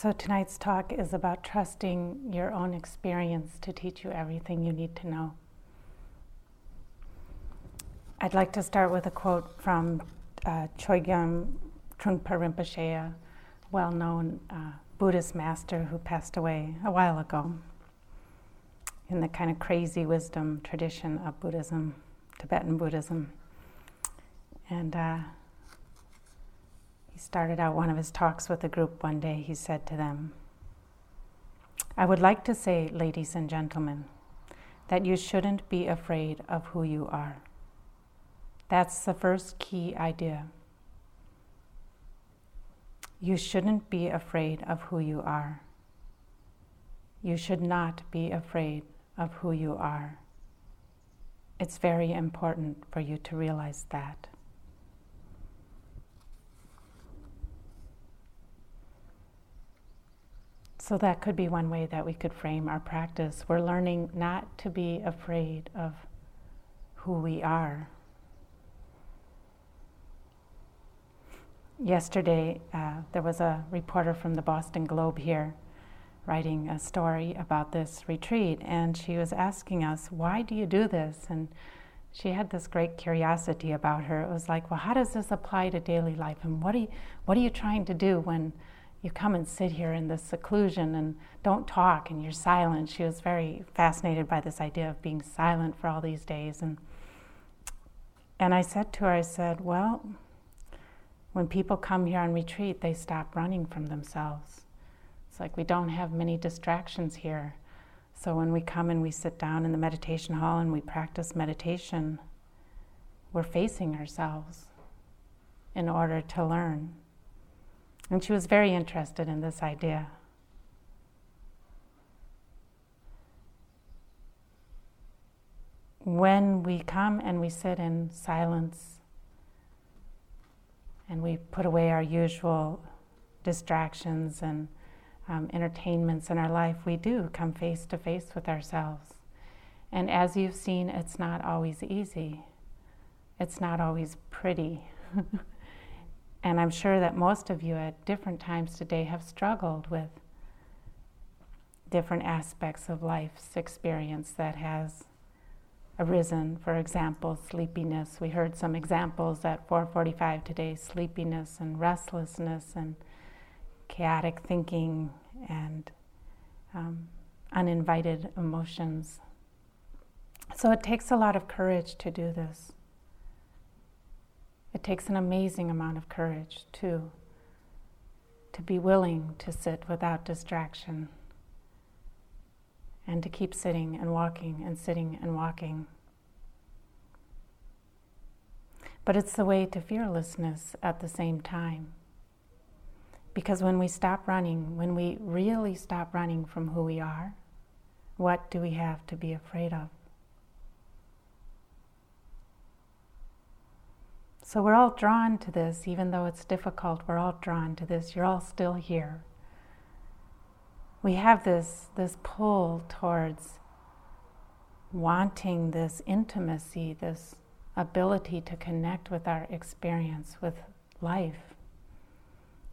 So tonight's talk is about trusting your own experience to teach you everything you need to know. I'd like to start with a quote from Chögyam Trungpa Rinpoche, a well-known Buddhist master who passed away a while ago in the kind of crazy wisdom tradition of Buddhism, Tibetan Buddhism. And he started out one of his talks with a group one day. He said to them, "I would like to say, ladies and gentlemen, that you shouldn't be afraid of who you are. That's the first key idea. You shouldn't be afraid of who you are. You should not be afraid of who you are. It's very important for you to realize that." So that could be one way that we could frame our practice. We're learning not to be afraid of who we are. Yesterday, there was a reporter from the Boston Globe here writing a story about this retreat, and she was asking us, why do you do this? And she had this great curiosity about her. It was like, well, how does this apply to daily life? And what are you trying to do when you come and sit here in this seclusion and don't talk and you're silent? She was very fascinated by this idea of being silent for all these days. And I said to her, well, when people come here on retreat, they stop running from themselves. Like we don't have many distractions here. So when we come and we sit down in the meditation hall and we practice meditation, we're facing ourselves in order to learn. And she was very interested in this idea. When we come and we sit in silence and we put away our usual distractions and entertainments in our life, we do come face to face with ourselves. And as you've seen, it's not always easy. It's not always pretty. And I'm sure that most of you at different times today have struggled with different aspects of life's experience that has arisen. For example, sleepiness. We heard some examples at 4:45 today, sleepiness and restlessness and chaotic thinking and uninvited emotions. So it takes a lot of courage to do this. It takes an amazing amount of courage to be willing to sit without distraction and to keep sitting and walking and sitting and walking. But it's the way to fearlessness at the same time. Because when we stop running, when we really stop running from who we are, what do we have to be afraid of? So we're all drawn to this, even though it's difficult, we're all drawn to this. You're all still here. We have this pull towards wanting this intimacy, this ability to connect with our experience, with life.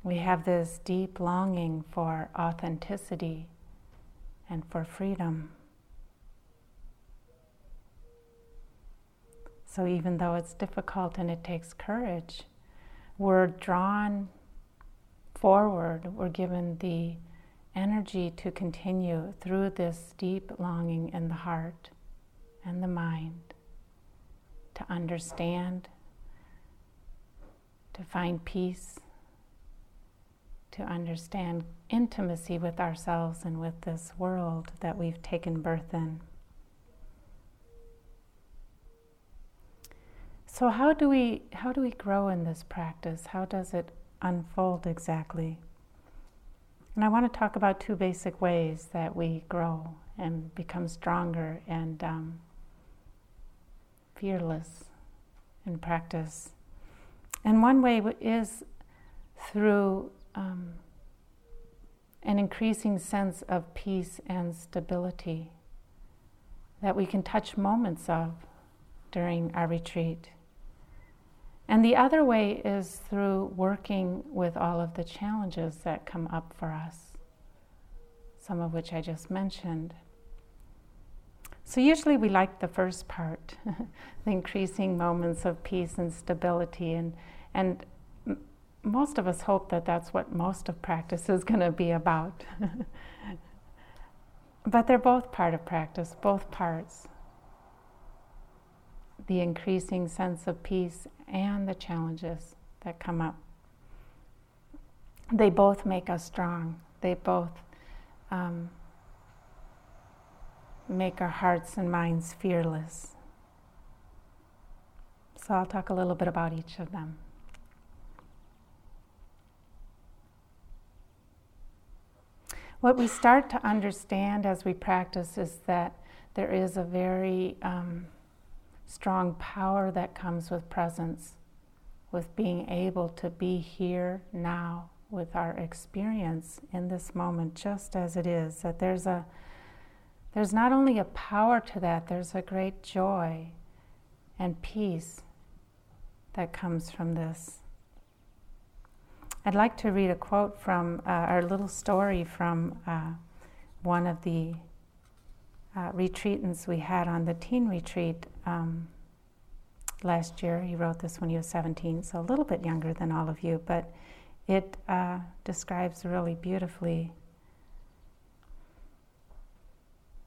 We have this deep longing for authenticity and for freedom. So even though it's difficult and it takes courage, we're drawn forward, we're given the energy to continue through this deep longing in the heart and the mind to understand, to find peace, to understand intimacy with ourselves and with this world that we've taken birth in. So how do we grow in this practice? How does it unfold exactly? And I want to talk about two basic ways that we grow and become stronger and fearless in practice. And one way is through an increasing sense of peace and stability that we can touch moments of during our retreat. And the other way is through working with all of the challenges that come up for us. some of which I just mentioned. So usually we like the first part, the increasing moments of peace and stability, and most of us hope that that's what most of practice is going to be about. But they're both part of practice, both parts. The increasing sense of peace and the challenges that come up. They both make us strong. They both make our hearts and minds fearless. So I'll talk a little bit about each of them. What we start to understand as we practice is that there is a very strong power that comes with presence, with being able to be here now with our experience in this moment just as it is, that there's not only a power to that, there's a great joy and peace that comes from this. I'd like to read a quote from our little story from one of the retreatants we had on the teen retreat last year. He wrote this when he was 17, so a little bit younger than all of you, but it describes really beautifully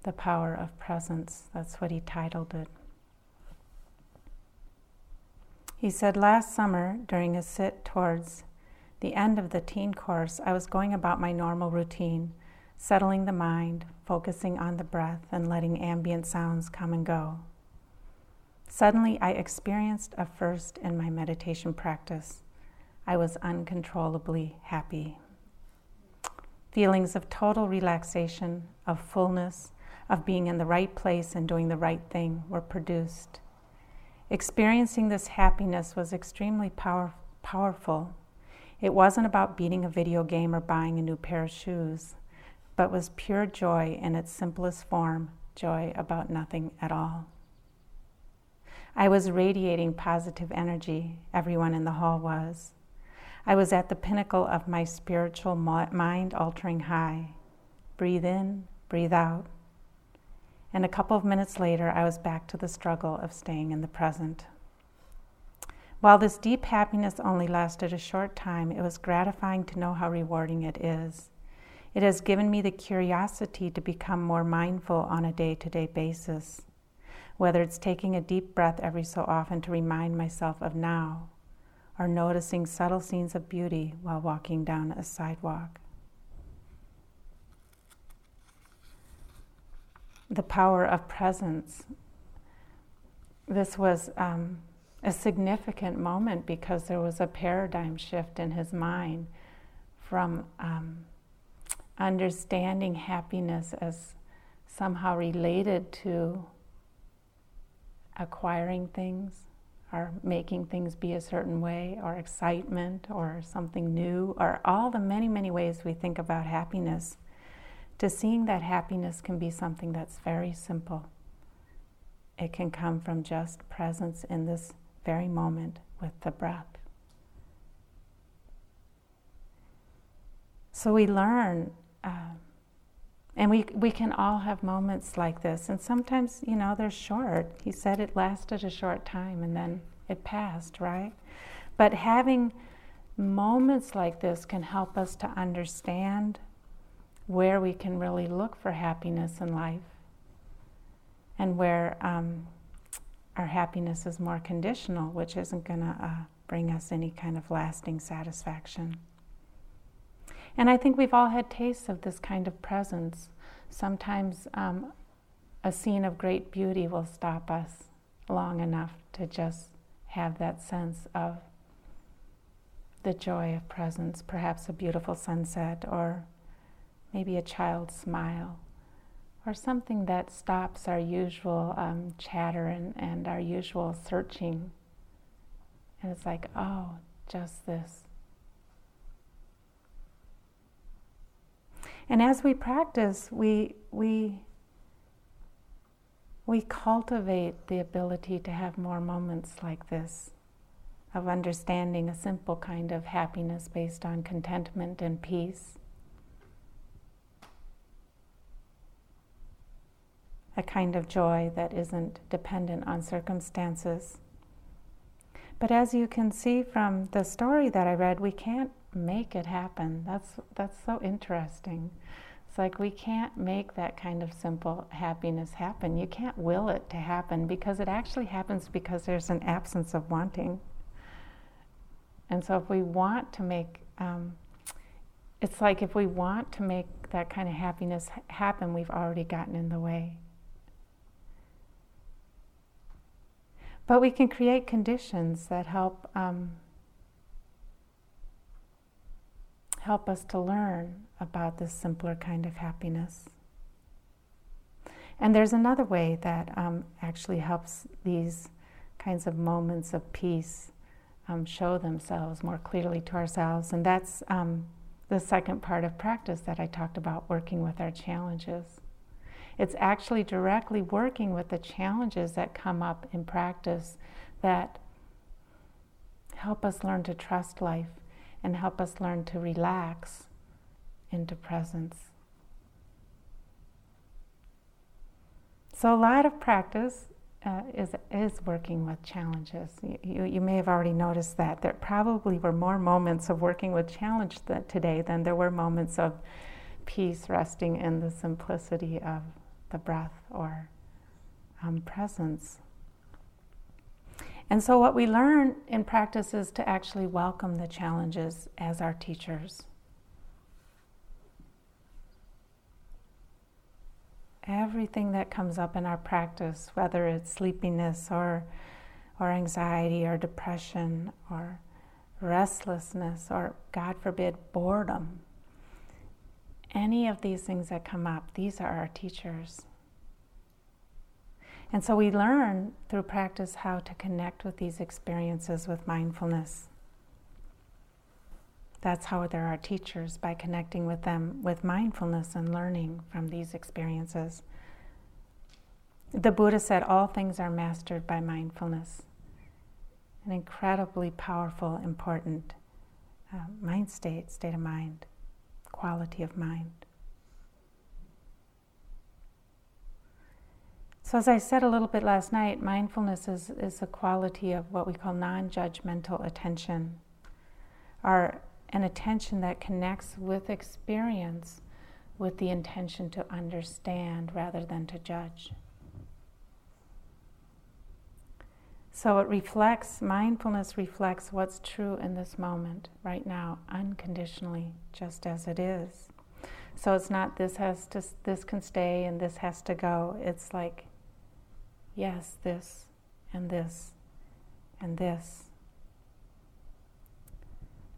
the power of presence. That's what he titled it. He said, "Last summer, during a sit towards the end of the teen course, I was going about my normal routine, settling the mind, focusing on the breath, and letting ambient sounds come and go. Suddenly, I experienced a first in my meditation practice. I was uncontrollably happy. Feelings of total relaxation, of fullness, of being in the right place and doing the right thing were produced. Experiencing this happiness was extremely powerful. It wasn't about beating a video game or buying a new pair of shoes, but was pure joy in its simplest form, joy about nothing at all. I was radiating positive energy, everyone in the hall was. I was at the pinnacle of my spiritual mind-altering high. Breathe in, breathe out. And a couple of minutes later, I was back to the struggle of staying in the present. While this deep happiness only lasted a short time, it was gratifying to know how rewarding it is. It has given me the curiosity to become more mindful on a day-to-day basis, whether it's taking a deep breath every so often to remind myself of now, or noticing subtle scenes of beauty while walking down a sidewalk." The power of presence. This was a significant moment because there was a paradigm shift in his mind from understanding happiness as somehow related to acquiring things or making things be a certain way or excitement or something new or all the many, many ways we think about happiness, to seeing that happiness can be something that's very simple. It can come from just presence in this very moment with the breath. So we learn, and we can all have moments like this, and sometimes, you know, they're short. He said it lasted a short time and then it passed, right? But having moments like this can help us to understand where we can really look for happiness in life, and where our happiness is more conditional, which isn't going to bring us any kind of lasting satisfaction. And I think we've all had tastes of this kind of presence. Sometimes a scene of great beauty will stop us long enough to just have that sense of the joy of presence, perhaps a beautiful sunset, or maybe a child's smile, or something that stops our usual chatter and our usual searching. And it's like, oh, just this. And as we practice, we cultivate the ability to have more moments like this, of understanding a simple kind of happiness based on contentment and peace. a kind of joy that isn't dependent on circumstances. But as you can see from the story that I read, we can't make it happen. That's so interesting. It's like we can't make that kind of simple happiness happen. You can't will it to happen, because it actually happens because there's an absence of wanting. And so if we want to make, it's like if we want to make that kind of happiness happen, we've already gotten in the way. But we can create conditions that help us to learn about this simpler kind of happiness. And there's another way that actually helps these kinds of moments of peace show themselves more clearly to ourselves, and that's the second part of practice that I talked about, working with our challenges. It's actually directly working with the challenges that come up in practice that help us learn to trust life and help us learn to relax into presence. So a lot of practice is working with challenges. You may have already noticed that. There probably were more moments of working with challenge today than there were moments of peace resting in the simplicity of the breath or presence. And so what we learn in practice is to actually welcome the challenges as our teachers. Everything that comes up in our practice, whether it's sleepiness or anxiety or depression or restlessness or, God forbid, boredom, any of these things that come up, these are our teachers. And so we learn through practice how to connect with these experiences with mindfulness. That's how they're our teachers, by connecting with them with mindfulness and learning from these experiences. The Buddha said all things are mastered by mindfulness, an incredibly powerful, important mind state of mind, quality of mind. So as I said a little bit last night, mindfulness is a quality of what we call non-judgmental attention, or an attention that connects with experience with the intention to understand rather than to judge. So mindfulness reflects what's true in this moment, right now, unconditionally, just as it is. So it's not this can stay and this has to go. It's like, yes, this, and this, and this.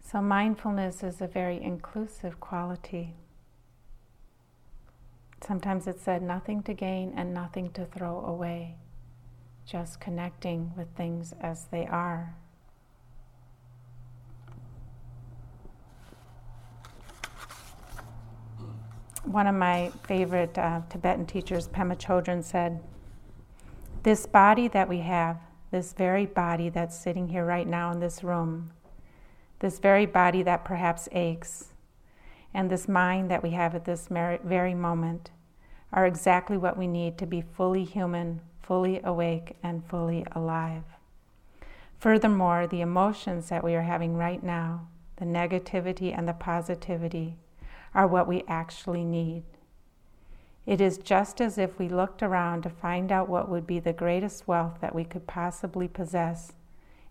So mindfulness is a very inclusive quality. Sometimes it's said nothing to gain and nothing to throw away, just connecting with things as they are. One of my favorite Tibetan teachers, Pema Chodron, said, "This body that we have, this very body that's sitting here right now in this room, this very body that perhaps aches, and this mind that we have at this very moment are exactly what we need to be fully human, fully awake, and fully alive. Furthermore, the emotions that we are having right now, the negativity and the positivity, are what we actually need. It is just as if we looked around to find out what would be the greatest wealth that we could possibly possess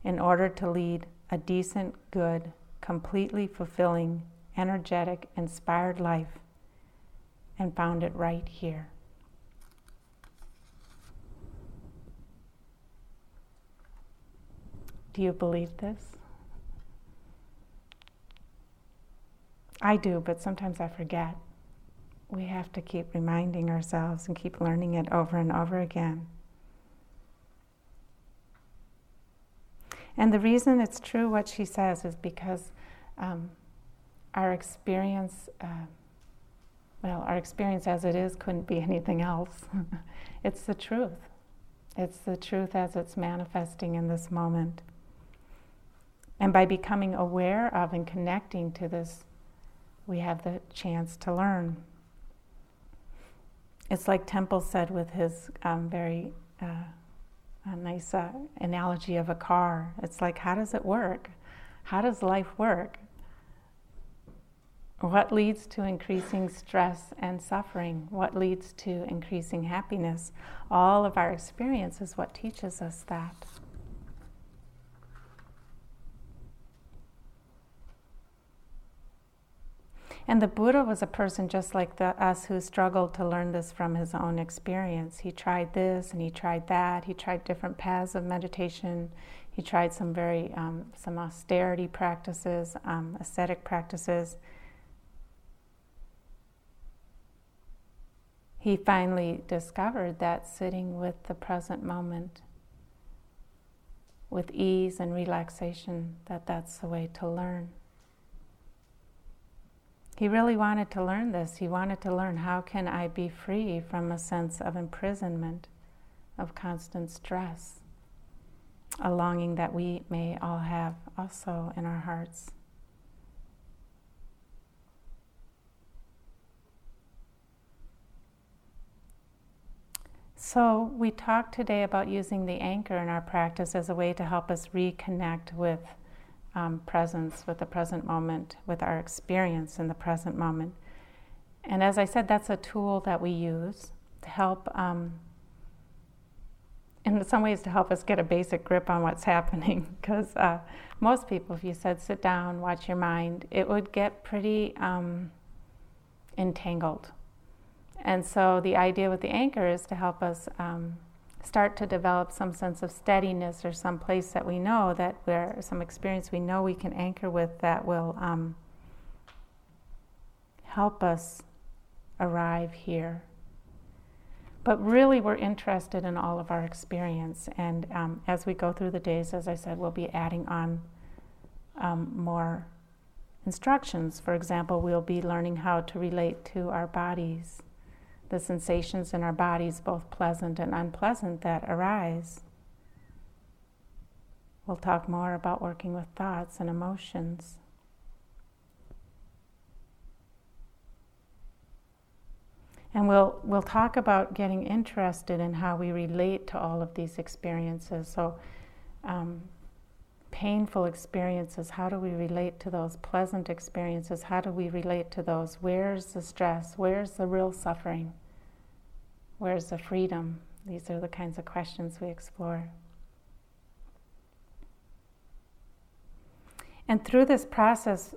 in order to lead a decent, good, completely fulfilling, energetic, inspired life, and found it right here." Do you believe this? I do, but sometimes I forget. We have to keep reminding ourselves and keep learning it over and over again. And the reason it's true what she says is because our experience as it is couldn't be anything else. It's the truth. It's the truth as it's manifesting in this moment. And by becoming aware of and connecting to this, we have the chance to learn. It's like Temple said with his very nice analogy of a car. It's like, how does it work? How does life work? What leads to increasing stress and suffering? What leads to increasing happiness? All of our experience is what teaches us that. And the Buddha was a person just like us who struggled to learn this from his own experience. He tried this and he tried that. He tried different paths of meditation. He tried some very some austerity practices, ascetic practices. He finally discovered that sitting with the present moment, with ease and relaxation, that's the way to learn. He really wanted to learn this. He wanted to learn, how can I be free from a sense of imprisonment, of constant stress, a longing that we may all have also in our hearts. So we talked today about using the anchor in our practice as a way to help us reconnect with presence, with the present moment, with our experience in the present moment. And as I said, that's a tool that we use to help, in some ways, to help us get a basic grip on what's happening. Because most people, if you said, sit down, watch your mind, it would get pretty entangled. And so the idea with the anchor is to help us start to develop some sense of steadiness, or some place that we know that where some experience we know we can anchor with, that will help us arrive here. But really, we're interested in all of our experience, and as we go through the days, as I said, we'll be adding on more instructions. For example, we'll be learning how to relate to our bodies, the sensations in our bodies, both pleasant and unpleasant, that arise. We'll talk more about working with thoughts and emotions. And we'll talk about getting interested in how we relate to all of these experiences. So painful experiences, how do we relate to those? Pleasant experiences, how do we relate to those? Where's the stress? Where's the real suffering? Where's the freedom? These are the kinds of questions we explore. And through this process,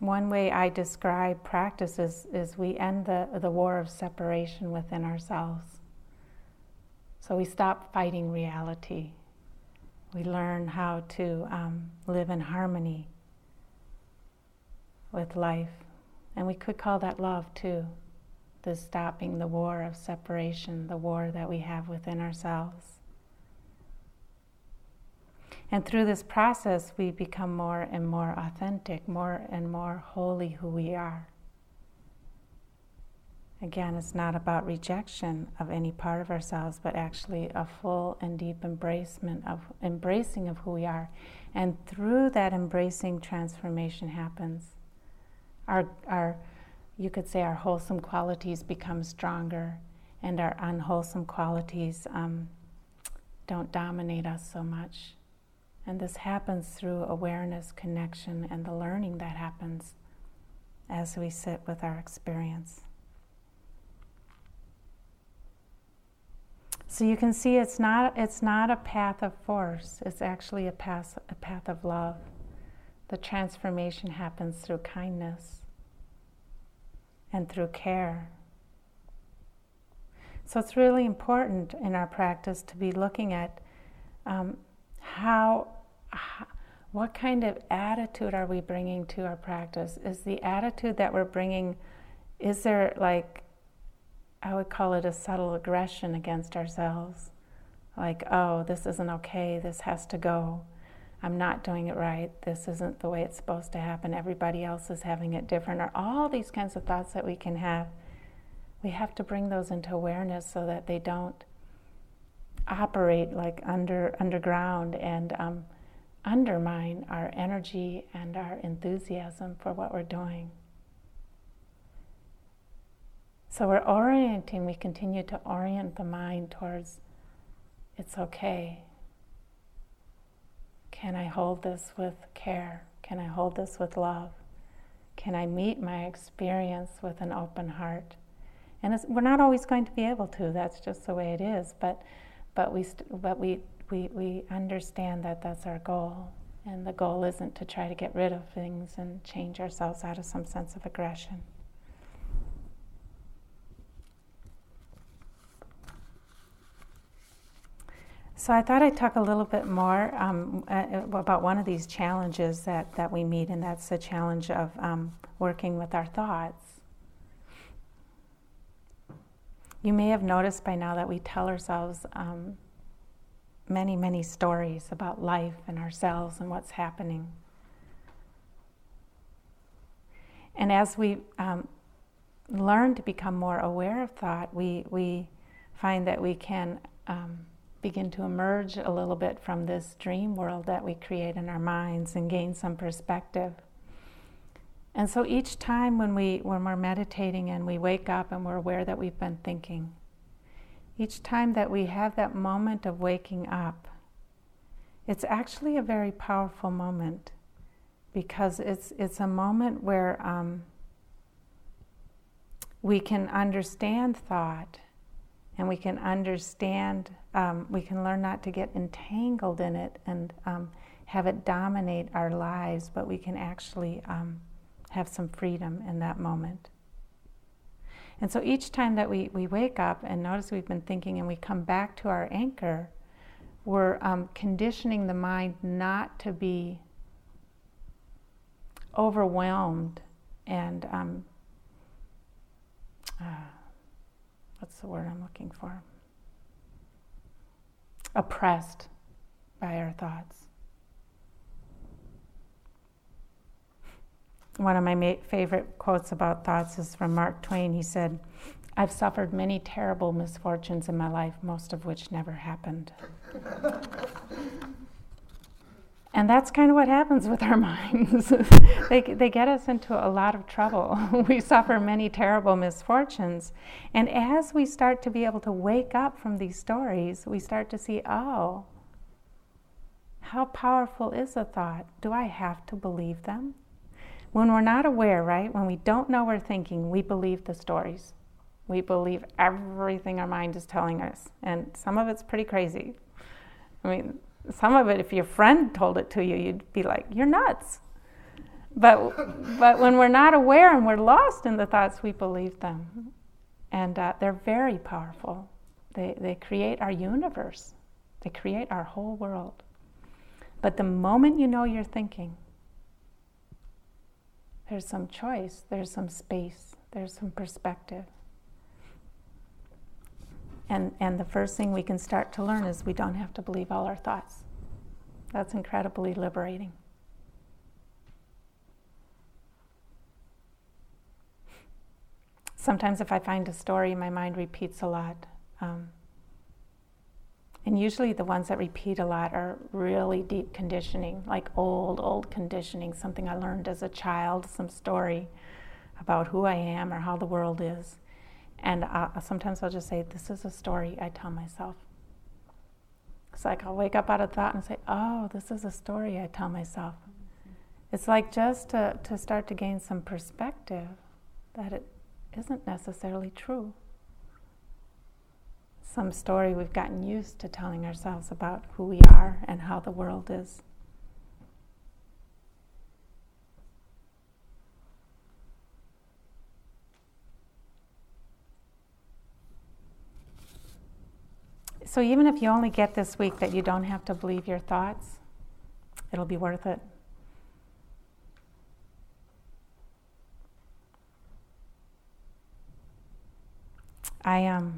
one way I describe practice is we end the war of separation within ourselves. So we stop fighting reality. We learn how to live in harmony with life. And we could call that love, too, the stopping the war of separation, the war that we have within ourselves. And through this process, we become more and more authentic, more and more wholly who we are. Again, it's not about rejection of any part of ourselves, but actually a full and deep embracing of who we are. And through that embracing, transformation happens. Our you could say our wholesome qualities become stronger, and our unwholesome qualities don't dominate us so much. And this happens through awareness, connection, and the learning that happens as we sit with our experience. So you can see it's not a path of force. It's actually a path of love. The transformation happens through kindness and through care. So it's really important in our practice to be looking at what kind of attitude are we bringing to our practice? Is the attitude that we're bringing, is there like, I would call it a subtle aggression against ourselves. Like, oh, this isn't okay, this has to go. I'm not doing it right, this isn't the way it's supposed to happen, everybody else is having it different, or all these kinds of thoughts that we can have. We have to bring those into awareness so that they don't operate like underground and undermine our energy and our enthusiasm for what we're doing. So we're orienting, we continue to orient the mind towards, it's okay. Can I hold this with care? Can I hold this with love? Can I meet my experience with an open heart? And it's, we're not always going to be able to, that's just the way it is, but we understand that that's our goal. And the goal isn't to try to get rid of things and change ourselves out of some sense of aggression. So I thought I'd talk a little bit more about one of these challenges that we meet, and that's the challenge of working with our thoughts. You may have noticed by now that we tell ourselves many, many stories about life and ourselves and what's happening. And as we learn to become more aware of thought, we find that we can begin to emerge a little bit from this dream world that we create in our minds and gain some perspective. And so each time when we're meditating and we wake up and we're aware that we've been thinking, each time that we have that moment of waking up, it's actually a very powerful moment, because it's a moment where we can understand thought, and we can understand, we can learn not to get entangled in it and have it dominate our lives, but we can actually have some freedom in that moment. And so each time that we wake up and notice we've been thinking and we come back to our anchor, we're conditioning the mind not to be overwhelmed and, what's the word I'm looking for? Oppressed by our thoughts. One of my favorite quotes about thoughts is from Mark Twain. He said, "I've suffered many terrible misfortunes in my life, most of which never happened." And that's kind of what happens with our minds. They get us into a lot of trouble. We suffer many terrible misfortunes. And as we start to be able to wake up from these stories, we start to see, oh, how powerful is a thought? Do I have to believe them? When we're not aware, right, when we don't know we're thinking, we believe the stories. We believe everything our mind is telling us. And some of it's pretty crazy. I mean, some of it, if your friend told it to you, you'd be like, you're nuts. But when we're not aware and we're lost in the thoughts, we believe them. And they're very powerful. They create our universe. They create our whole world. But the moment you know you're thinking, there's some choice, there's some space, there's some perspective. And the first thing we can start to learn is we don't have to believe all our thoughts. That's incredibly liberating. Sometimes if I find a story, my mind repeats a lot. And usually the ones that repeat a lot are really deep conditioning, like old conditioning, something I learned as a child, some story about who I am or how the world is. And sometimes I'll just say, this is a story I tell myself. It's like I'll wake up out of thought and say, oh, this is a story I tell myself. It's like just to start to gain some perspective that it isn't necessarily true. Some story we've gotten used to telling ourselves about who we are and how the world is. So even if you only get this week that you don't have to believe your thoughts, it'll be worth it. I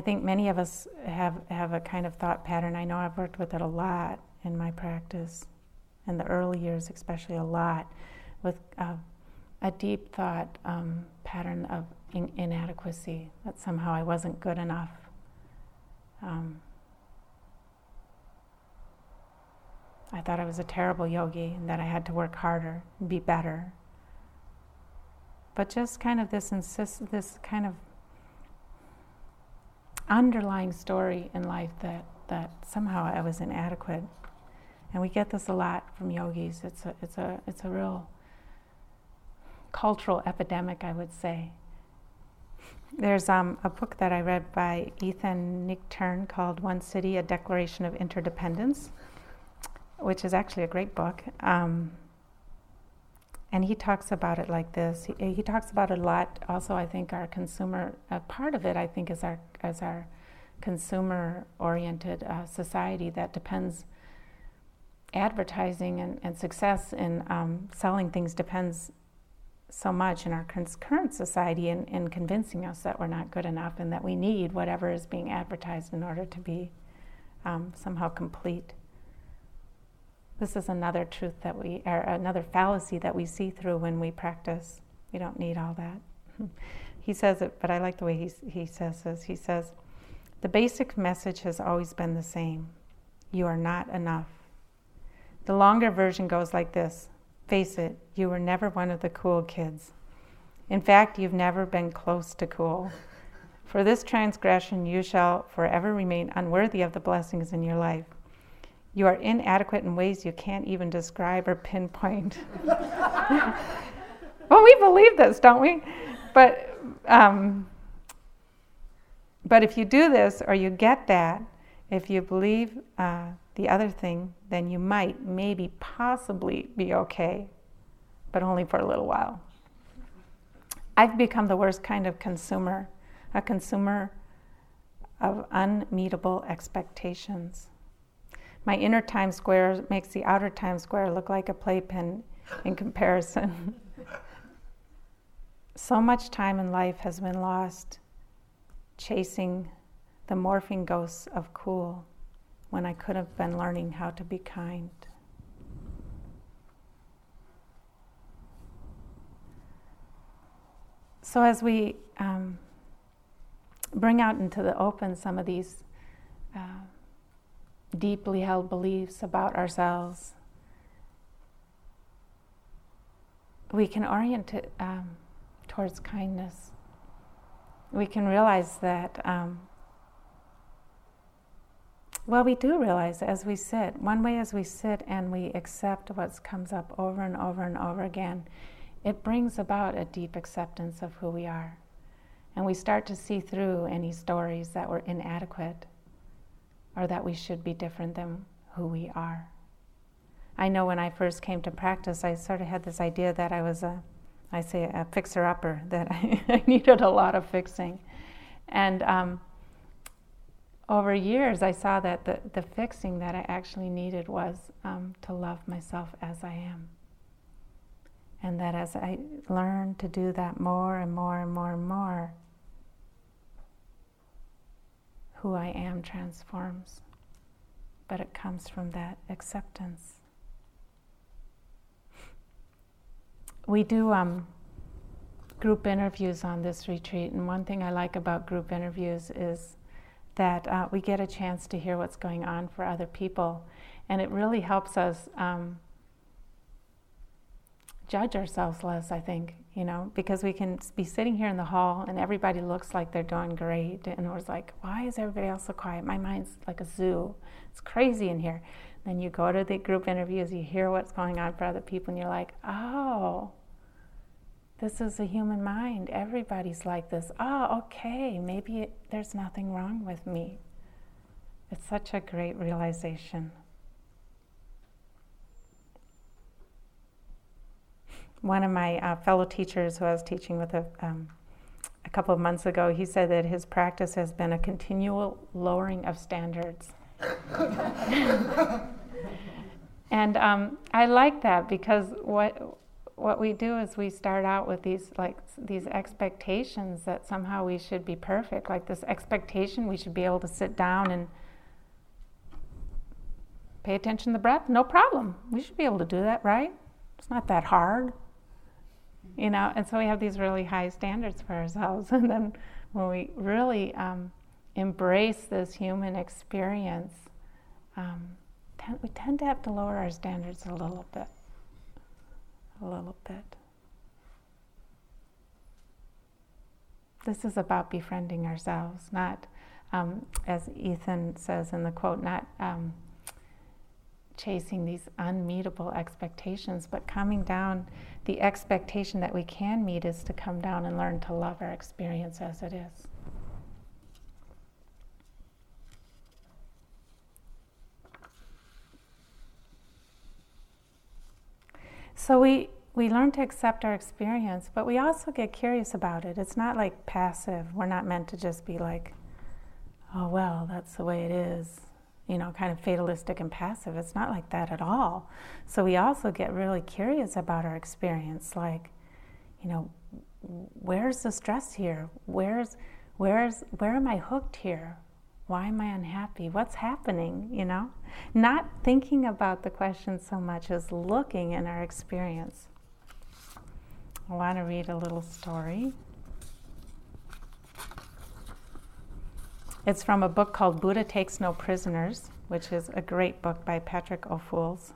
think many of us have a kind of thought pattern. I know I've worked with it a lot in my practice, in the early years especially a lot, with a deep thought pattern of inadequacy, that somehow I wasn't good enough. I thought I was a terrible yogi and that I had to work harder and be better. But just kind of this kind of underlying story in life that somehow I was inadequate. And we get this a lot from yogis. It's a real cultural epidemic, I would say. There's a book that I read by Ethan Nicktern called One City, A Declaration of Interdependence, which is actually a great book. And he talks about it like this. He talks about it a lot. Also, I think our consumer, part of it, I think, is our consumer-oriented society that depends, advertising and success in selling things depends so much in our current society in convincing us that we're not good enough and that we need whatever is being advertised in order to be somehow complete. This is another truth that another fallacy that we see through when we practice. We don't need all that. He says it, but I like the way he says this. He says, the basic message has always been the same. You are not enough. The longer version goes like this. Face it, you were never one of the cool kids. In fact, you've never been close to cool. For this transgression, you shall forever remain unworthy of the blessings in your life. You are inadequate in ways you can't even describe or pinpoint. Well, we believe this, don't we? But if you do this, or you get that, if you believe the other thing, then you might, maybe, possibly be okay, but only for a little while. I've become the worst kind of consumer, a consumer of unmeetable expectations. My inner Times Square makes the outer Times Square look like a playpen in comparison. So much time in life has been lost chasing the morphing ghosts of cool when I could have been learning how to be kind. So as we bring out into the open some of these deeply held beliefs about ourselves, we can orient it towards kindness. We can realize that, we do realize as we sit. One way as we sit and we accept what comes up over and over and over again, it brings about a deep acceptance of who we are. And we start to see through any stories that were inadequate, or that we should be different than who we are. I know when I first came to practice, I sort of had this idea that I was a fixer-upper, that I needed a lot of fixing. And over years, I saw that the fixing that I actually needed was to love myself as I am. And that as I learned to do that more and more and more and more, who I am transforms, but it comes from that acceptance. We do group interviews on this retreat, and one thing I like about group interviews is that we get a chance to hear what's going on for other people, and it really helps us judge ourselves less, I think. You know, because we can be sitting here in the hall and everybody looks like they're doing great, and we're like, why is everybody else so quiet? My mind's like a zoo. It's crazy in here. Then you go to the group interviews, you hear what's going on for other people, and you're like, oh, this is a human mind. Everybody's like this. Oh, okay, maybe there's nothing wrong with me. It's such a great realization. One of my fellow teachers who I was teaching with a couple of months ago, he said that his practice has been a continual lowering of standards. And I like that, because what we do is we start out with these expectations that somehow we should be perfect, like this expectation we should be able to sit down and pay attention to the breath, no problem. We should be able to do that, right? It's not that hard. You know, and so we have these really high standards for ourselves. And then when we really embrace this human experience, we tend to have to lower our standards a little bit. This is about befriending ourselves, not, as Ethan says in the quote, not chasing these unmeetable expectations, but coming down. The expectation that we can meet is to come down and learn to love our experience as it is. So we learn to accept our experience, but we also get curious about it. It's not like passive. We're not meant to just be like, oh, well, that's the way it is, you know, kind of fatalistic and passive. It's not like that at all. So we also get really curious about our experience, like, you know, where's the stress here? Where am I hooked here? Why am I unhappy? What's happening, you know? Not thinking about the question so much as looking in our experience. I want to read a little story. It's from a book called Buddha Takes No Prisoners, which is a great book by Patrick O'Fools.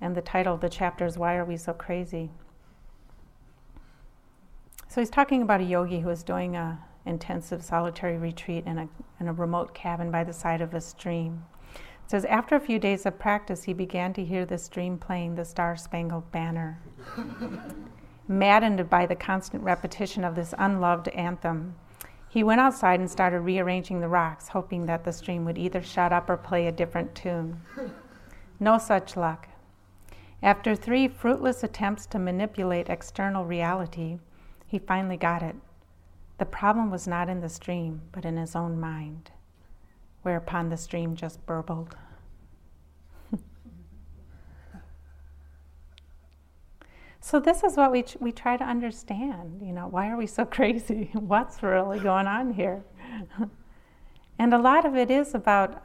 And the title of the chapter is Why Are We So Crazy? So he's talking about a yogi who is doing a intensive solitary retreat in a remote cabin by the side of a stream. It says, after a few days of practice, he began to hear the stream playing the Star-Spangled Banner. Maddened by the constant repetition of this unloved anthem, he went outside and started rearranging the rocks, hoping that the stream would either shut up or play a different tune. No such luck. After 3 fruitless attempts to manipulate external reality, he finally got it. The problem was not in the stream, but in his own mind, whereupon the stream just burbled. So this is what we try to understand, you know, why are we so crazy? What's really going on here? And a lot of it is about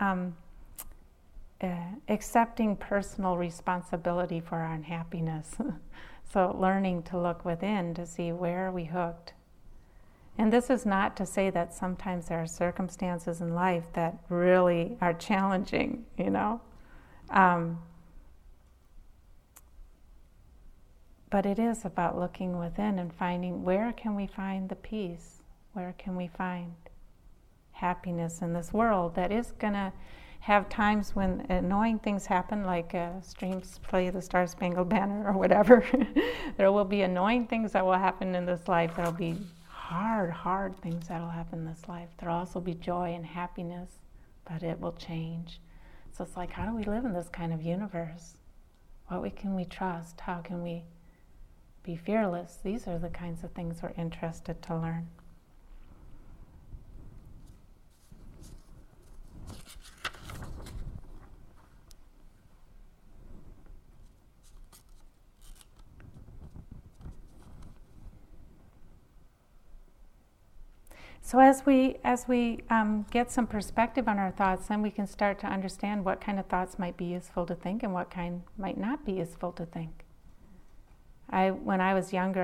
accepting personal responsibility for our unhappiness. So learning to look within to see where are we hooked. And this is not to say that sometimes there are circumstances in life that really are challenging, you know. But it is about looking within and finding where can we find the peace? Where can we find happiness in this world that is going to have times when annoying things happen, like streams play the Star-Spangled Banner or whatever. There will be annoying things that will happen in this life. There will be hard things that'll happen in this life. There'll also be joy and happiness, but it will change. So it's like, how do we live in this kind of universe? What can we trust? How can we be fearless? These are the kinds of things we're interested to learn. So as we get some perspective on our thoughts, then we can start to understand what kind of thoughts might be useful to think and what kind might not be useful to think. When I was younger,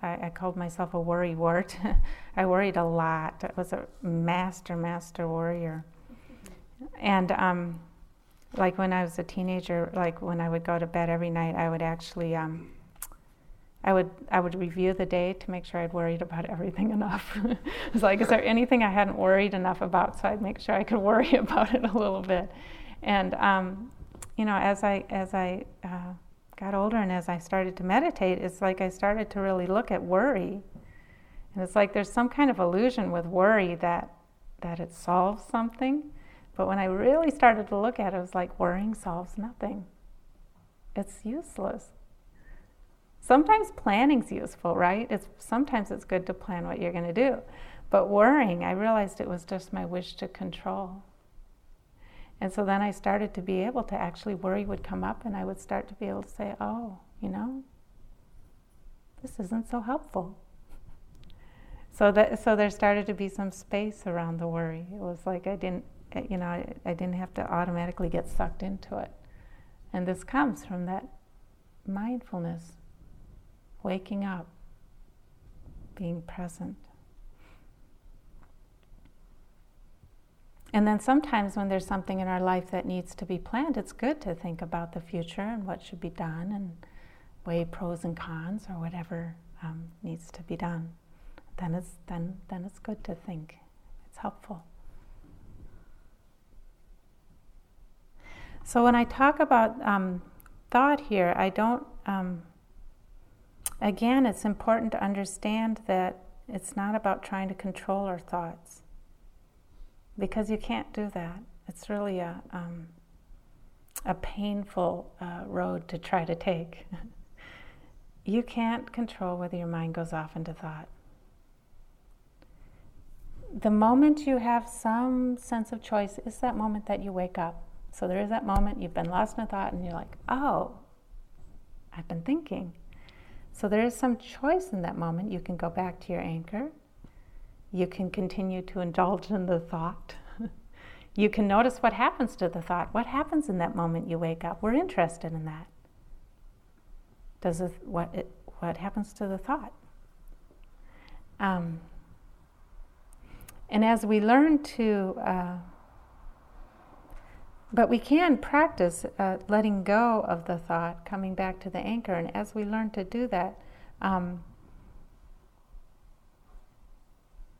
I called myself a worrywart. I worried a lot. I was a master worrier. And like when I was a teenager, like when I would go to bed every night, I would actually. I would review the day to make sure I'd worried about everything enough. It was like, is there anything I hadn't worried enough about? So I'd make sure I could worry about it a little bit. And you know, as I got older and as I started to meditate, it's like I started to really look at worry. And it's like there's some kind of illusion with worry that it solves something. But when I really started to look at it, it was like worrying solves nothing. It's useless. Sometimes planning's useful, right? Sometimes it's good to plan what you're going to do. But worrying, I realized it was just my wish to control. And so then I started to be able to actually, worry would come up and I would start to be able to say, oh, you know, this isn't so helpful. So there started to be some space around the worry. It was like I didn't have to automatically get sucked into it. And this comes from that mindfulness. Waking up, being present. And then sometimes when there's something in our life that needs to be planned, it's good to think about the future and what should be done and weigh pros and cons or whatever needs to be done. then it's good to think. It's helpful. So when I talk about thought here, I don't. Again, it's important to understand that it's not about trying to control our thoughts, because you can't do that. It's really a painful road to try to take. You can't control whether your mind goes off into thought. The moment you have some sense of choice is that moment that you wake up. So there is that moment you've been lost in a thought and you're like, oh, I've been thinking. So there is some choice in that moment. You can go back to your anchor. You can continue to indulge in the thought. You can notice what happens to the thought. What happens in that moment you wake up? We're interested in that. What happens to the thought? And as we learn to, but we can practice letting go of the thought, coming back to the anchor. And as we learn to do that,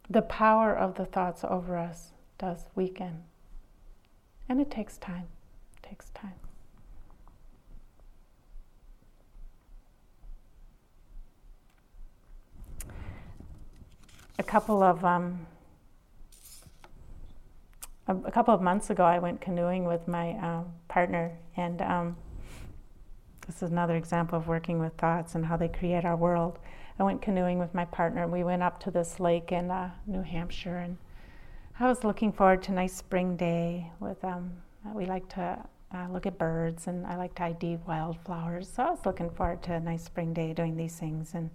the power of the thoughts over us does weaken. And it takes time. It takes time. A couple of months ago, I went canoeing with my partner, and this is another example of working with thoughts and how they create our world. I went canoeing with my partner, and we went up to this lake in New Hampshire, and I was looking forward to a nice spring day. We like to look at birds, and I like to ID wildflowers, so I was looking forward to a nice spring day doing these things. And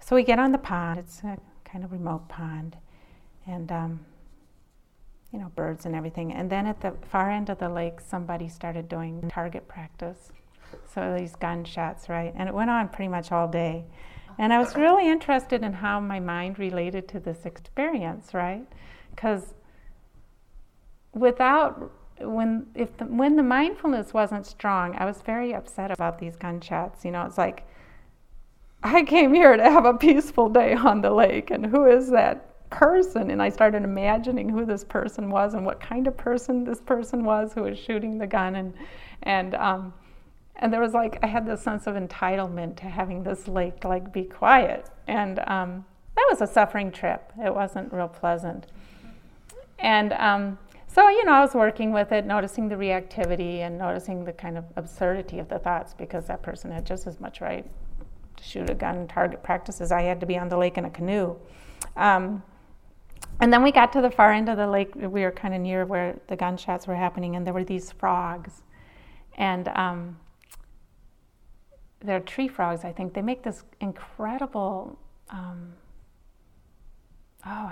so we get on the pond. It's a kind of remote pond, and birds and everything. And then at the far end of the lake, somebody started doing target practice. So these gunshots, right? And it went on pretty much all day. And I was really interested in how my mind related to this experience, right? Because when the mindfulness wasn't strong, I was very upset about these gunshots. It's like, I came here to have a peaceful day on the lake, and who is that person? And I started imagining who this person was and what kind of person this person was who was shooting the gun, and there was I had this sense of entitlement to having this lake be quiet, and that was a suffering trip. It wasn't real pleasant, and so I was working with it, noticing the reactivity and noticing the kind of absurdity of the thoughts, because that person had just as much right to shoot a gun and target practice as I had to be on the lake in a canoe. And then we got to the far end of the lake. We were kind of near where the gunshots were happening, and there were these frogs. And they're tree frogs, I think. They make this incredible, I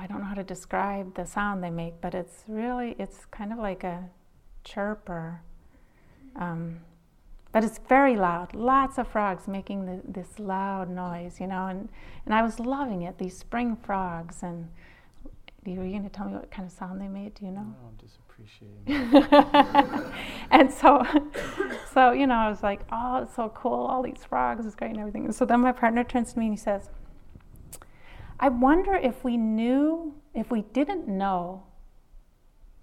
don't know how to describe the sound they make, but it's kind of like a chirper. But it's very loud, lots of frogs making this loud noise, and I was loving it, these spring frogs. And were you going to tell me what kind of sound they made, do you know? No, I'm just appreciating it. And so I was like, oh, it's so cool, all these frogs, it's great and everything. And so then my partner turns to me and he says, I wonder if we didn't know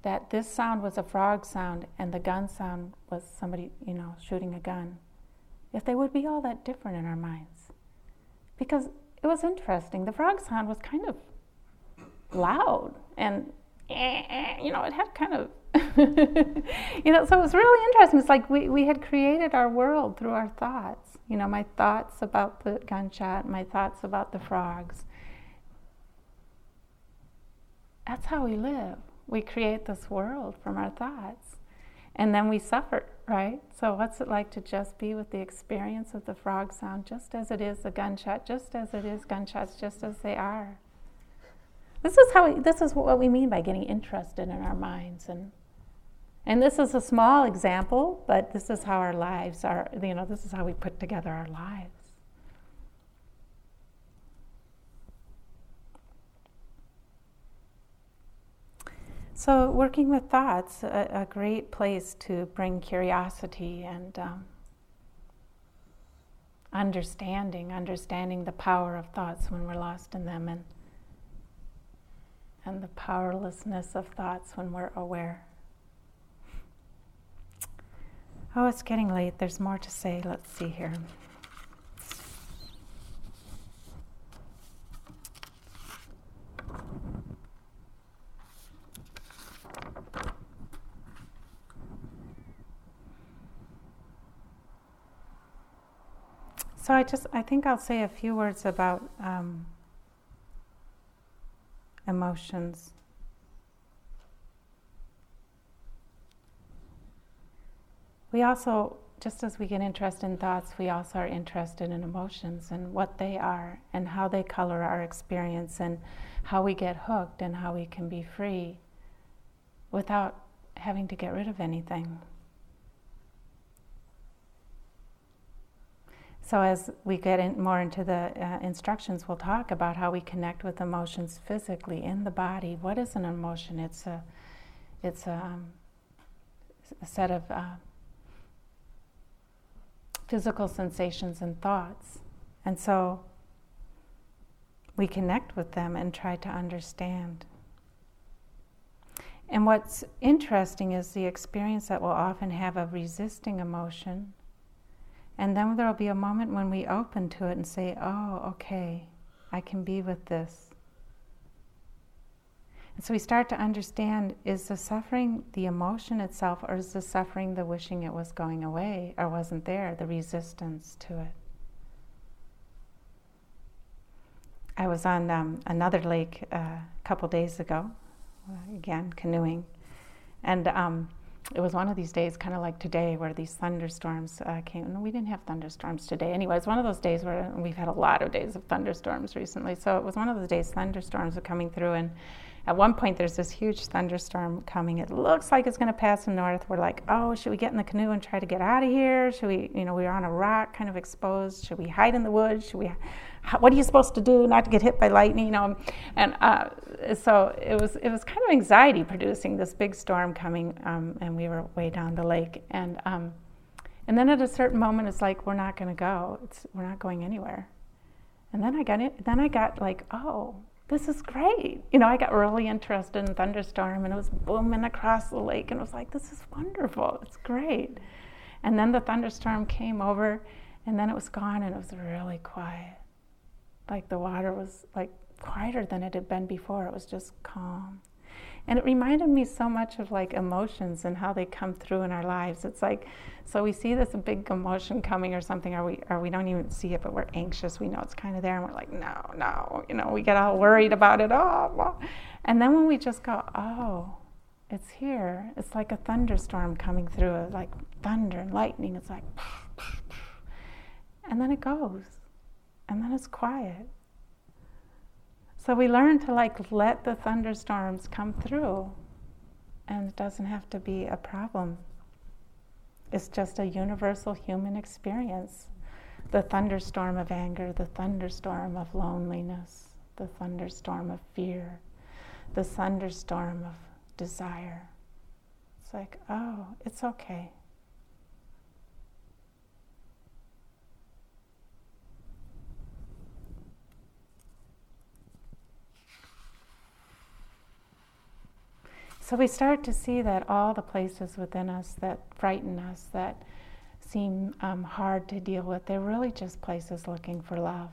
that this sound was a frog sound and the gun sound was somebody, shooting a gun, if they would be all that different in our minds. Because it was interesting. The frog sound was kind of loud and, it had kind of, so it was really interesting. It's like we had created our world through our thoughts. My thoughts about the gunshot, my thoughts about the frogs. That's how we live. We create this world from our thoughts, and then we suffer, right? So what's it like to just be with the experience of the frog sound, just as it is the gunshot, just as it is gunshots, just as they are? This is what we mean by getting interested in our minds, and this is a small example, but this is how our lives are. This is how we put together our lives. So working with thoughts, a great place to bring curiosity and understanding the power of thoughts when we're lost in them, and and the powerlessness of thoughts when we're aware. Oh, it's getting late. There's more to say. Let's see here. So I think I'll say a few words about emotions. We also, just as we get interested in thoughts, we also are interested in emotions and what they are and how they color our experience and how we get hooked and how we can be free without having to get rid of anything. So as we get in more into the instructions, we'll talk about how we connect with emotions physically in the body. What is an emotion? It's a set of physical sensations and thoughts. And so we connect with them and try to understand. And what's interesting is the experience that we'll often have of resisting emotion. And then there will be a moment when we open to it and say, oh, okay, I can be with this. And so we start to understand, is the suffering the emotion itself, or is the suffering the wishing it was going away or wasn't there, the resistance to it? I was on another lake a couple days ago, again, canoeing, and it was one of these days, kind of like today, where these thunderstorms came. No, we didn't have thunderstorms today. Anyway, it was one of those days where we've had a lot of days of thunderstorms recently. So it was one of those days thunderstorms were coming through. And at one point, there's this huge thunderstorm coming. It looks like it's going to pass in north. We're like, oh, should we get in the canoe and try to get out of here? Should we, we were on a rock, kind of exposed. Should we hide in the woods? Should we? What are you supposed to do not to get hit by lightning? And so it was kind of anxiety producing, this big storm coming, and we were way down the lake. And then at a certain moment, it's like we're not going to go. We're not going anywhere. And then I got like, oh, this is great. I got really interested in thunderstorm, and it was booming across the lake, and it was like, this is wonderful. It's great. And then the thunderstorm came over, and then it was gone, and it was really quiet. Like the water was like quieter than it had been before. It was just calm. And it reminded me so much of like emotions and how they come through in our lives. It's like, so we see this big emotion coming or something, or we don't even see it, but we're anxious. We know it's kind of there, and we're like, no. We get all worried about it. Oh. And then when we just go, oh, it's here. It's like a thunderstorm coming through, like thunder and lightning. It's like, and then it goes. And then it's quiet. So we learn to like let the thunderstorms come through, and it doesn't have to be a problem. It's just a universal human experience. The thunderstorm of anger, the thunderstorm of loneliness, the thunderstorm of fear, the thunderstorm of desire. It's like, oh, it's okay. So we start to see that all the places within us that frighten us, that seem hard to deal with, they're really just places looking for love.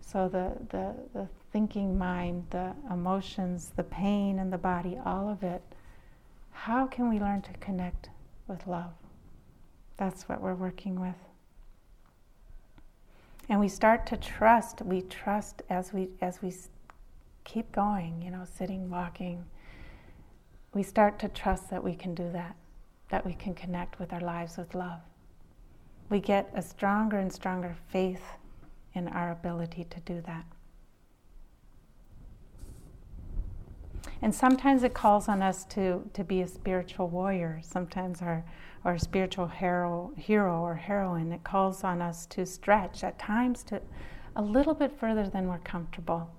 So the thinking mind, the emotions, the pain in the body, all of it, how can we learn to connect with love? That's what we're working with. And we start to trust. We trust as we keep going, sitting, walking. We start to trust that we can do that we can connect with our lives with love. We get a stronger and stronger faith in our ability to do that. And sometimes it calls on us to be a spiritual warrior, sometimes or a spiritual hero or heroine. It calls on us to stretch, at times to a little bit further than we're comfortable.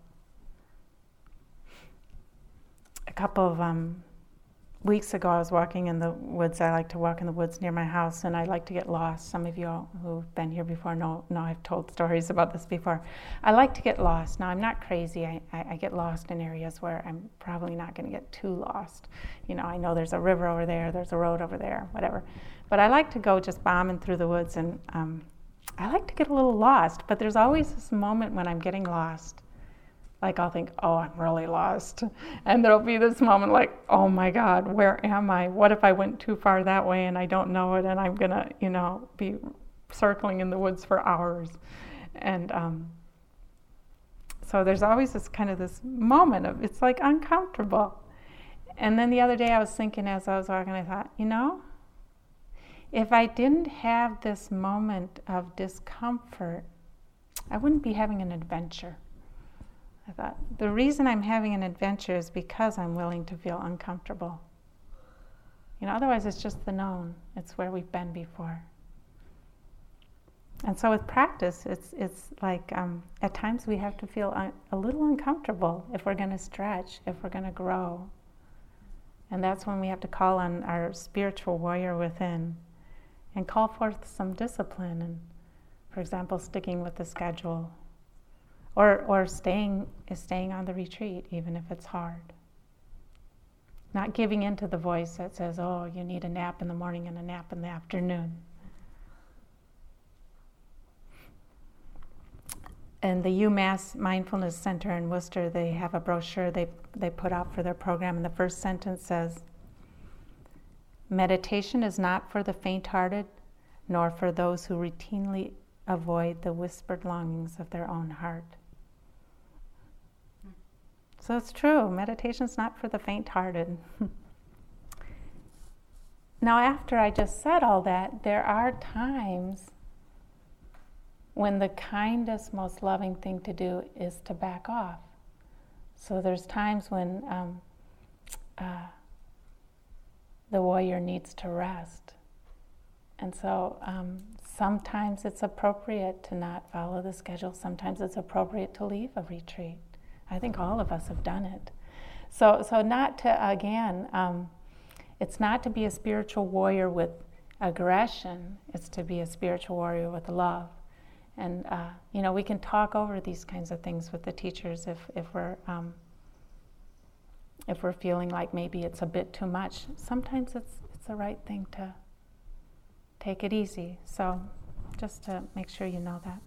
A couple of weeks ago I was walking in the woods. I like to walk in the woods near my house, and I like to get lost. Some of you all who've been here before know I've told stories about this before. I like to get lost. Now, I'm not crazy. I get lost in areas where I'm probably not going to get too lost. You know, I know there's a river over there, there's a road over there, whatever. But I like to go just bombing through the woods, and I like to get a little lost, but there's always this moment when I'm getting lost. Like, I'll think, oh, I'm really lost. And there'll be this moment like, oh my God, where am I? What if I went too far that way and I don't know it, and I'm gonna, you know, be circling in the woods for hours. And so there's always this kind of this moment of, it's like uncomfortable. And then the other day I was thinking as I was walking, I thought, you know, if I didn't have this moment of discomfort, I wouldn't be having an adventure. I thought, the reason I'm having an adventure is because I'm willing to feel uncomfortable. You know, otherwise it's just the known. It's where we've been before. And so with practice, it's like at times we have to feel a little uncomfortable if we're going to stretch, if we're going to grow. And that's when we have to call on our spiritual warrior within and call forth some discipline. And for example, sticking with the schedule. Or staying on the retreat, even if it's hard. Not giving in to the voice that says, oh, you need a nap in the morning and a nap in the afternoon. And the UMass Mindfulness Center in Worcester, they have a brochure they put out for their program, and the first sentence says, meditation is not for the faint-hearted, nor for those who routinely avoid the whispered longings of their own heart. So it's true, meditation's not for the faint-hearted. Now, after I just said all that, there are times when the kindest, most loving thing to do is to back off. So there's times when the warrior needs to rest. And so sometimes it's appropriate to not follow the schedule. Sometimes it's appropriate to leave a retreat. I think all of us have done it. So not to, again, it's not to be a spiritual warrior with aggression. It's to be a spiritual warrior with love. And, you know, we can talk over these kinds of things with the teachers if we're feeling like maybe it's a bit too much. Sometimes it's the right thing to take it easy. So just to make sure you know that.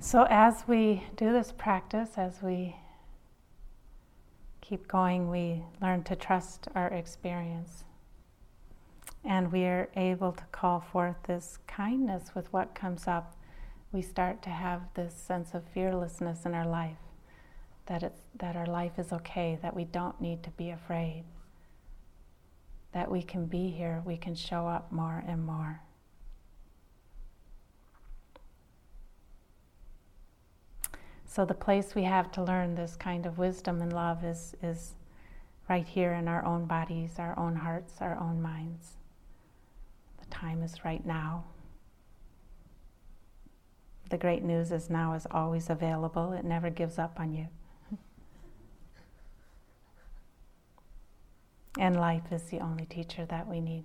So as we do this practice, as we keep going, we learn to trust our experience. And we are able to call forth this kindness with what comes up. We start to have this sense of fearlessness in our life, that our life is okay, that we don't need to be afraid, that we can be here, we can show up more and more. So the place we have to learn this kind of wisdom and love is right here in our own bodies, our own hearts, our own minds. The time is right now. The great news is now is always available. It never gives up on you. And life is the only teacher that we need.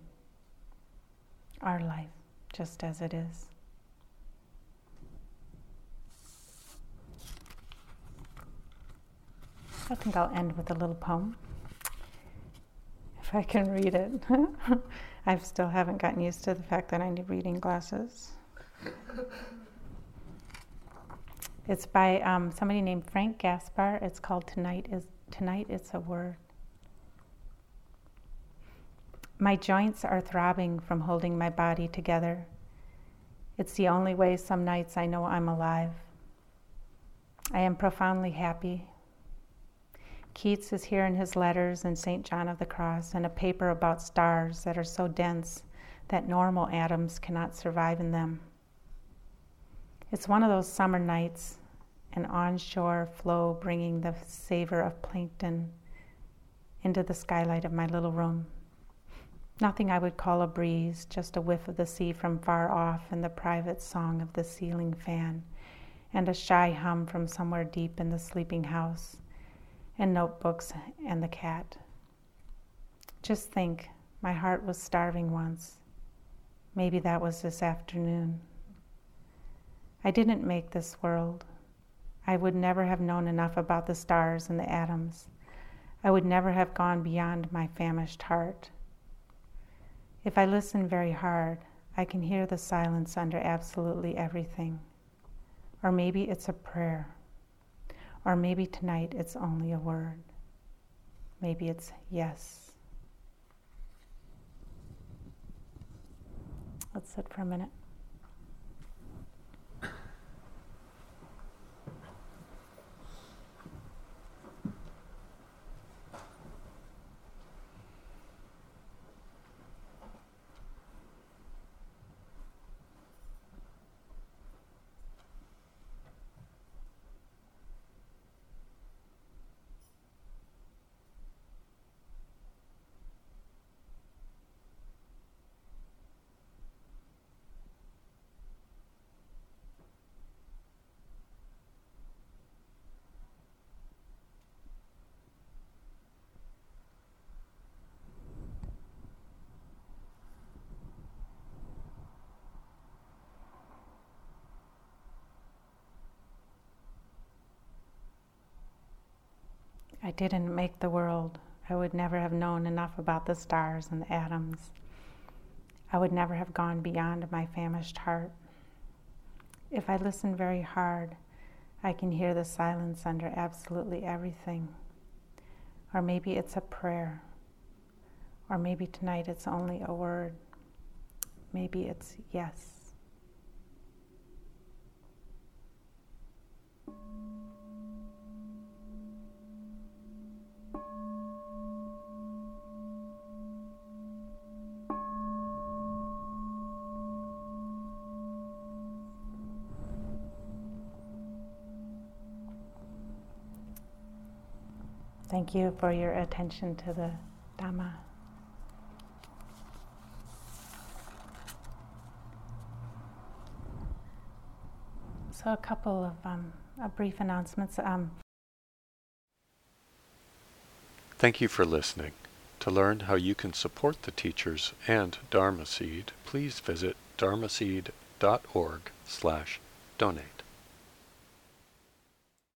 Our life, just as it is. I think I'll end with a little poem. If I can read it. I still haven't gotten used to the fact that I need reading glasses. It's by somebody named Frank Gaspar. It's called Tonight It's a Word. My joints are throbbing from holding my body together. It's the only way some nights I know I'm alive. I am profoundly happy. Keats is here in his letters in St. John of the Cross, and a paper about stars that are so dense that normal atoms cannot survive in them. It's one of those summer nights, an onshore flow bringing the savor of plankton into the skylight of my little room. Nothing I would call a breeze, just a whiff of the sea from far off and the private song of the ceiling fan and a shy hum from somewhere deep in the sleeping house and notebooks and the cat. Just think, my heart was starving once. Maybe that was this afternoon. I didn't make this world. I would never have known enough about the stars and the atoms. I would never have gone beyond my famished heart. If I listen very hard, I can hear the silence under absolutely everything. Or maybe it's a prayer. Or maybe tonight it's only a word. Maybe it's yes. Let's sit for a minute. I didn't make the world. I would never have known enough about the stars and the atoms. I would never have gone beyond my famished heart. If I listen very hard, I can hear the silence under absolutely everything. Or maybe it's a prayer. Or maybe tonight it's only a word. Maybe it's yes. Thank you for your attention to the Dhamma. So a couple of brief announcements. Thank you for listening. To learn how you can support the teachers and Dharma Seed, please visit dharmaseed.org/donate.